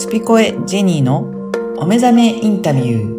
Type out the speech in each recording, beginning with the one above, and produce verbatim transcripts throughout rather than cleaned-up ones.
スピコエジェニーのお目覚めインタビュー。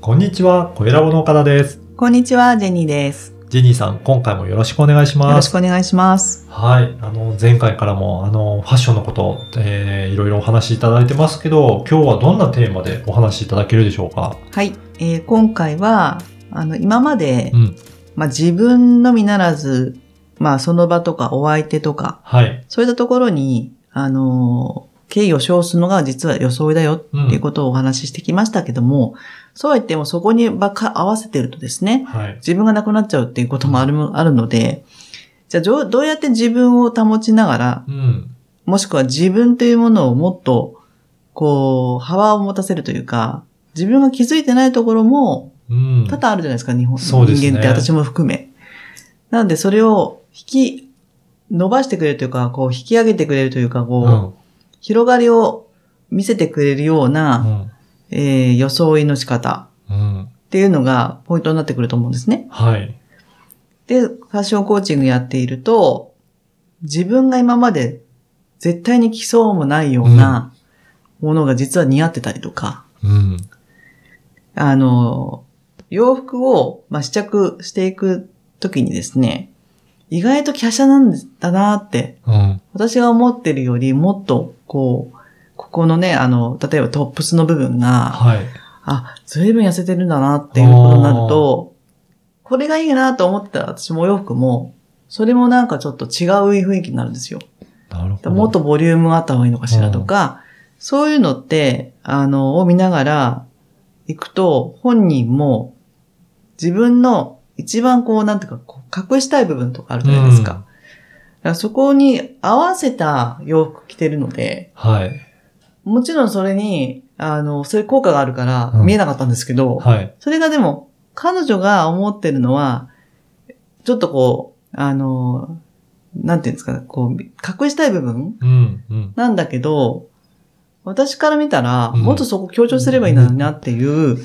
こんにちは、コエラボの岡田です。こんにちは、ジェニーです。ジェニーさん、今回もよろしくお願いします。よろしくお願いします。はい、あの前回からもあのファッションのこと、えー、いろいろお話しいただいてますけど、今日はどんなテーマでお話しいただけるでしょうか？はい、えー、今回はあの今まで、うん、まあ、自分のみならず、まあ、その場とかお相手とか、はい、そういったところにあの敬意を称すのが実は装いだよっていうことをお話ししてきましたけども、うん、そうは言ってもそこにばっか合わせてるとですね、はい、自分がなくなっちゃうっていうこともある、うん、あるので、じゃあどう、どうやって自分を保ちながら、うん、もしくは自分というものをもっとこう幅を持たせるというか、自分が気づいてないところも多々あるじゃないですか、うん、日本の人間って、私も含め。なのでそれを引き伸ばしてくれるというか、こう引き上げてくれるというか、こう、うん、広がりを見せてくれるような、うん、えー、装いの仕方っていうのがポイントになってくると思うんですね。はい。で、ファッションコーチングやっていると、自分が今まで絶対に着そうもないようなものが実は似合ってたりとか、うん、あの洋服を、まあ、試着していくときにですね、意外と華奢なんだなって、うん、私が思ってるよりもっとこう、ここのね、あの、例えばトップスの部分が、はい、あ、随分痩せてるんだなっていうことになると、これがいいなと思ったら、私もお洋服も、それもなんかちょっと違う雰囲気になるんですよ。なるほど。もっとボリュームがあった方がいいのかしらとか、うん、そういうのって、あの、を見ながら行くと、本人も自分の一番こう、なんていうか、こう隠したい部分とかあるじゃないですか。うん、そこに合わせた洋服着てるので、はい、もちろんそれに、あの、そういう効果があるから見えなかったんですけど、うん、はい、それがでも、彼女が思ってるのは、ちょっとこう、あの、なんていうんですか、こう、隠したい部分なんだけど、うんうん、私から見たら、もっとそこ強調すればいいのになっていう、うん、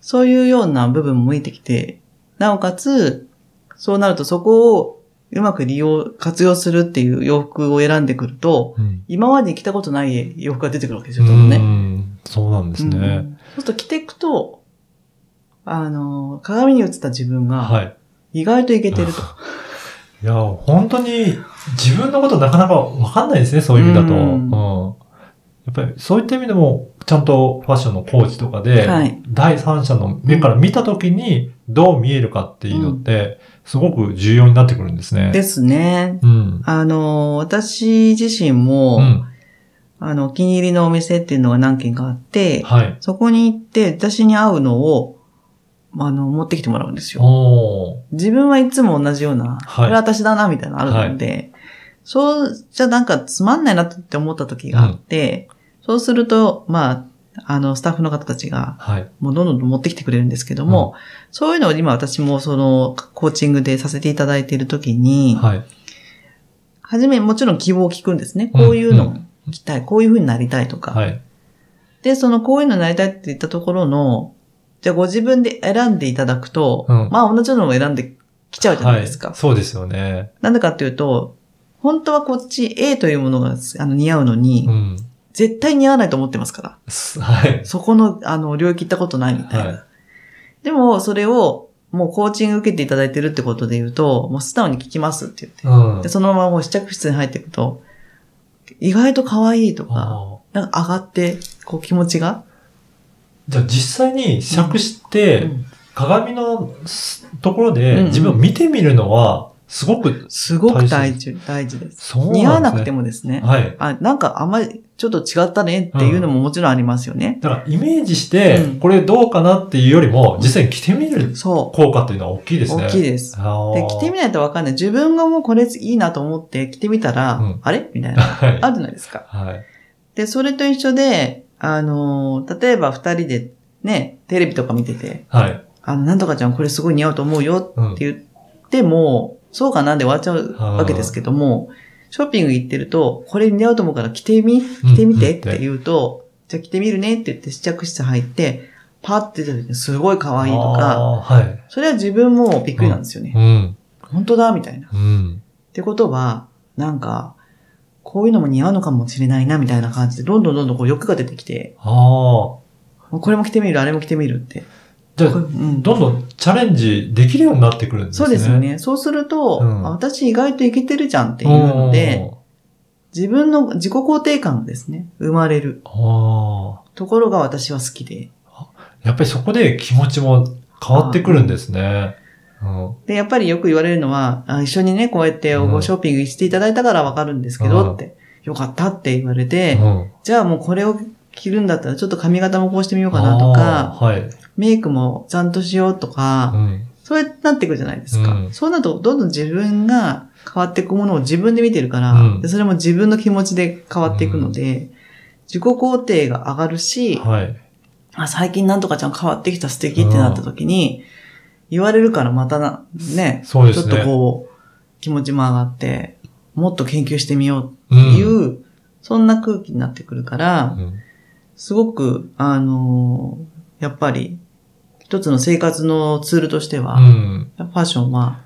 そういうような部分も見えてきて、なおかつ、そうなるとそこを、うまく利用、活用するっていう洋服を選んでくると、うん、今まで着たことない洋服が出てくるわけですよ、ちょっとね。うん、そうなんですね。うん、そうすると着ていくと、あの、鏡に映った自分が、意外とイケてると。はい、いや、本当に自分のことなかなかわかんないですね、そういう意味だと。うんうん、やっぱりそういった意味でも、ちゃんとファッションのコーチとかで、はい、第三者の目から見たときにどう見えるかっていうのって、すごく重要になってくるんですね。ですね。うん、あの、私自身も、うん、あの、お気に入りのお店っていうのが何軒かあって、はい、そこに行って私に合うのを、あの、持ってきてもらうんですよ。お、自分はいつも同じような、はい、これ私だな、みたいなのあるので、はい、そうじゃなんかつまんないなって思った時があって、うん、そうすると、まあ、あの、スタッフの方たちが、はい、もうどんどん持ってきてくれるんですけども、うん、そういうのを今私もその、コーチングでさせていただいているときに、はい、はじめもちろん希望を聞くんですね。こういうのを着たい、うんうん、こういうふうになりたいとか、はい。で、その、こういうのになりたいって言ったところの、じゃあご自分で選んでいただくと、うん、まあ同じようなのを選んできちゃうじゃないですか。はい、そうですよね。なんでかっていうと、本当はこっち A というものがあの似合うのに、うん、絶対似合わないと思ってますから。はい。そこの、あの、領域行ったことないみたいな。はい、でも、それを、もうコーチング受けていただいてるってことで言うと、もう素直に聞きますって言って。うん、でそのままもう試着室に入っていくと、意外と可愛いとか、なんか上がって、こう気持ちが。じゃあ実際に試着して、うんうん、鏡のところで自分を見てみるのは、すごくすごく大事、大事です。そうなんですね。似合わなくてもですね。はい。あ、なんかあんまりちょっと違ったねっていうのももちろんありますよね。うん、だからイメージして、これどうかなっていうよりも、実際に着てみる効果っていうのは大きいですね。大きいです。で、着てみないとわかんない。自分がもうこれいいなと思って着てみたら、うん、あれみたいな。はい、あるじゃないですか。はい。で、それと一緒で、あの、例えば二人でね、テレビとか見てて、はい。あの、なんとかちゃんこれすごい似合うと思うよって言っても、うん、そうかなんで終わっちゃうわけですけども、ショッピング行ってると、これ似合うと思うから着てみ、着てみてって言うと、うんうん、じゃあ着てみるねって言って試着室入って、パッて出た時にすごい可愛いとか、はい、それは自分もびっくりなんですよね。うんうん、本当だみたいな。うん、ってことは、なんか、こういうのも似合うのかもしれないな、みたいな感じで、どんどんどんどんこう欲が出てきて、あこれも着てみる、あれも着てみるって。じゃあ、うん、どんどんチャレンジできるようになってくるんですね。そうですよね。そうすると、うん、私意外とイケてるじゃんっていうので、自分の自己肯定感がですね、生まれるところが私は好きで。やっぱりそこで気持ちも変わってくるんですね。うん、で、やっぱりよく言われるのは、あ一緒にね、こうやってごショッピングしていただいたからわかるんですけど、うん、って、よかったって言われて、うん、じゃあもうこれを着るんだったらちょっと髪型もこうしてみようかなとか、はい、メイクもちゃんとしようとか、うん、そうなっていくじゃないですか。うん、そうなると、どんどん自分が変わっていくものを自分で見てるから、うん、でそれも自分の気持ちで変わっていくので、うん、自己肯定が上がるし、はい、あ最近なんとかちゃん変わってきた素敵ってなった時に、うん言われるからまたな、ね、そうですね。ちょっとこう、気持ちも上がって、もっと研究してみようっていう、うん、そんな空気になってくるから、うん、すごく、あのー、やっぱり、一つの生活のツールとしては、うん、ファッションは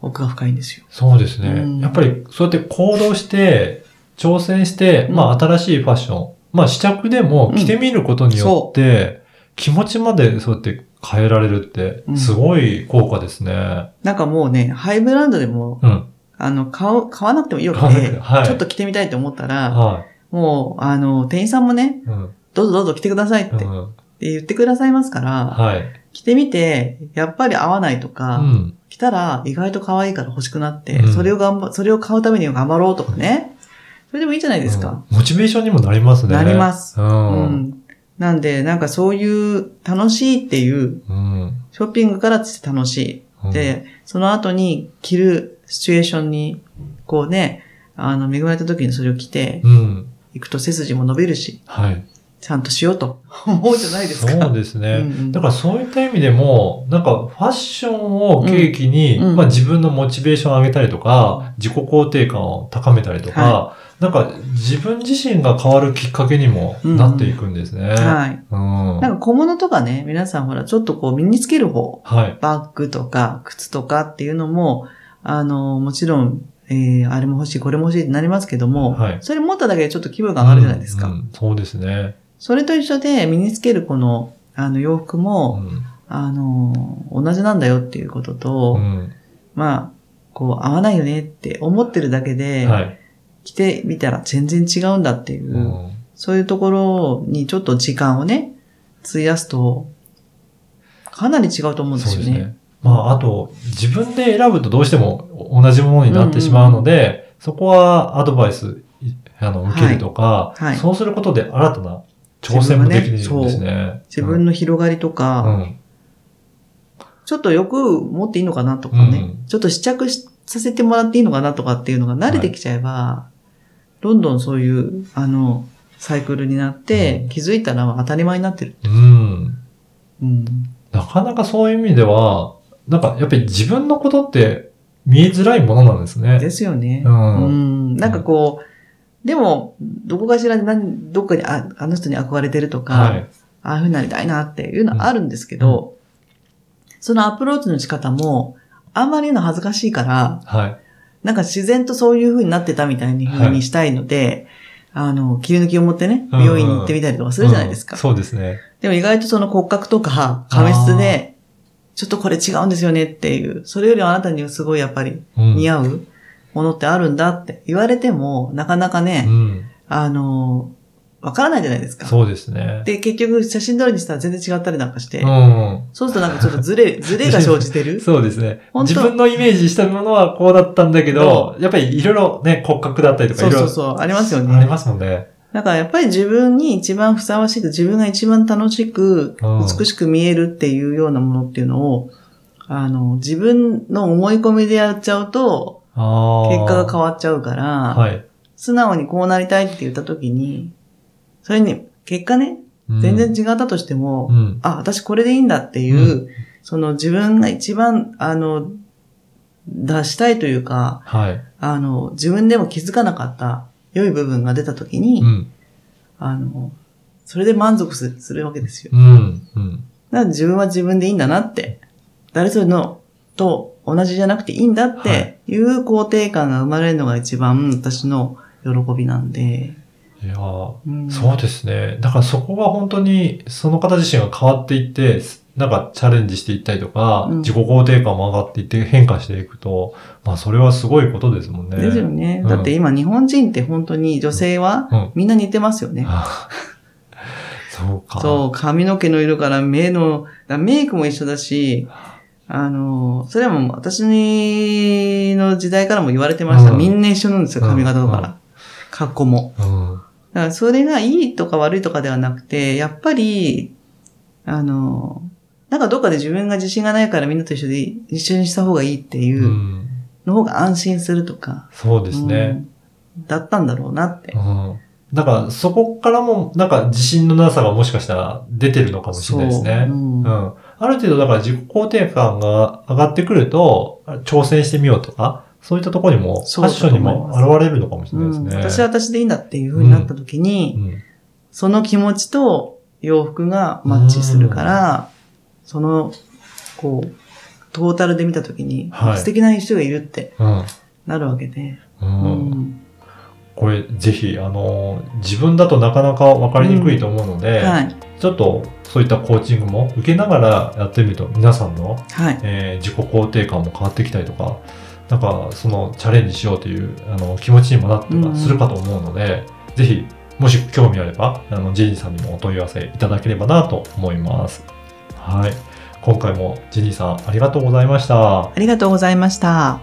奥が深いんですよ。そうですね。うん、やっぱり、そうやって行動して、挑戦して、うん、まあ、新しいファッション、まあ、試着でも着てみることによって、うん、気持ちまでそうやって、変えられるって、すごい効果ですね、うん。なんかもうね、ハイブランドでも、うん、あの、買う、買わなくてもいいわけで、はい、ちょっと着てみたいと思ったら、はい、もう、あの、店員さんもね、うん、どうぞどうぞ着てくださいって、うん、って言ってくださいますから、はい、着てみて、やっぱり合わないとか、うん、着たら意外と可愛いから欲しくなって、うん、それを頑張、それを買うために頑張ろうとかね、それでもいいじゃないですか。うん、モチベーションにもなりますね。なります。うんうんなんで、なんかそういう楽しいっていう、うん、ショッピングからつって楽しい、うん。で、その後に着るシチュエーションに、こうね、あの、恵まれた時にそれを着て、うん、行くと背筋も伸びるし、はい、ちゃんとしようと思うじゃないですか。そうですね、うんうん。だからそういった意味でも、なんかファッションを契機に、うんうん、まあ自分のモチベーションを上げたりとか、自己肯定感を高めたりとか、はいなんか自分自身が変わるきっかけにもなっていくんですね。うん、はい、うん。なんか小物とかね、皆さんほらちょっとこう身につける方、はい、バッグとか靴とかっていうのもあのもちろん、えー、あれも欲しいこれも欲しいってなりますけども、はい、それ持っただけでちょっと気分が上がるじゃないですか。うんうん、そうですね。それと一緒で身につけるこのあの洋服も、うん、あの同じなんだよっていうことと、うん、まあこう合わないよねって思ってるだけで。はい着てみたら全然違うんだっていう、うん、そういうところにちょっと時間をね、費やすと、かなり違うと思うんですよね。そうですね。まあ、あと、自分で選ぶとどうしても同じものになってしまうので、うんうんうん、そこはアドバイス、あの、受けるとか、はいはい、そうすることで新たな挑戦もできるんですね。自分がね、そう。自分の広がりとか、うんうん、ちょっとよく持っていいのかなとかね、うん、ちょっと試着させてもらっていいのかなとかっていうのが慣れてきちゃえば、はいどんどんそういう、あの、サイクルになって、うん、気づいたら当たり前になってるって。うん。うん。なかなかそういう意味では、なんかやっぱり自分のことって見えづらいものなんですね。ですよね。うん。うんなんかこう、うん、でも、どこかしらに何、どっかにあ、あの人に憧れてるとか、はい、ああいうふうになりたいなっていうのはあるんですけど、うん、そのアプローチの仕方も、あんまり言うの恥ずかしいから、はいなんか自然とそういう風になってたみたいに風にしたいので、はい、あの、切り抜きを持ってね、美容院に行ってみたりとかするじゃないですか。うんうん、そうですね。でも意外とその骨格とか、髪質で、ちょっとこれ違うんですよねっていう、それよりあなたにはすごいやっぱり似合うものってあるんだって言われても、なかなかね、うん、あの、わからないじゃないですか。そうですね。で、結局写真通りにしたら全然違ったりなんかして。うん。そうするとなんかちょっとズレ、ズレが生じてる。そうですね。自分のイメージしたものはこうだったんだけど、やっぱりいろいろね、骨格だったりとかいろいろ。そうそうそう、ありますよね。ありますもんね。だからやっぱり自分に一番ふさわしいと自分が一番楽しく、美しく見えるっていうようなものっていうのを、あの、自分の思い込みでやっちゃうと、結果が変わっちゃうから、はい、素直にこうなりたいって言った時に、それに、結果ね、全然違ったとしても、うん、あ、私これでいいんだっていう、うん、その自分が一番、あの、出したいというか、はい、あの、自分でも気づかなかった良い部分が出たときに、うん、あの、それで満足する、するわけですよ。うんうん、だから自分は自分でいいんだなって、誰それの、と、同じじゃなくていいんだっていう肯定感が生まれるのが一番私の喜びなんで。いや、うん、そうですね。だからそこが本当にその方自身が変わっていって、なんかチャレンジしていったりとか、うん、自己肯定感も上がっていって変化していくと、まあそれはすごいことですもんね。ですよね。うん、だって今日本人って本当に女性はみんな似てますよね。うんうん、そうか。そう、髪の毛の色から目の、メイクも一緒だし、あの、それはもう私の時代からも言われてました。うん、みんな一緒なんですよ、髪型とか、格好も。うん、だからそれがいいとか悪いとかではなくて、やっぱり、あの、なんかどっかで自分が自信がないからみんなと一緒で一緒にした方がいいっていう、うん、の方が安心するとか。そうですね、うん。だったんだろうなって。うん、だからそこからも、なんか自信のなさがもしかしたら出てるのかもしれないですね。うんうん、ある程度だから自己肯定感が上がってくると、挑戦してみようとか、そういったところにも、ファッションにも現れるのかもしれないですね。うん、私は私でいいんだっていう風になった時に、うんうん、その気持ちと洋服がマッチするから、うん、その、こう、トータルで見た時に、はい、素敵な人がいるってなるわけで。うんうんうんこれぜひあの自分だとなかなか分かりにくいと思うので、うんはい、ちょっとそういったコーチングも受けながらやってみると皆さんの、はいえー、自己肯定感も変わってきたりとか、なんかそのチャレンジしようというあの気持ちにもなったりするかと思うので、うん、ぜひもし興味あればあのジェニーさんにもお問い合わせいただければなと思います。はい、今回もジェニーさんありがとうございました。ありがとうございました。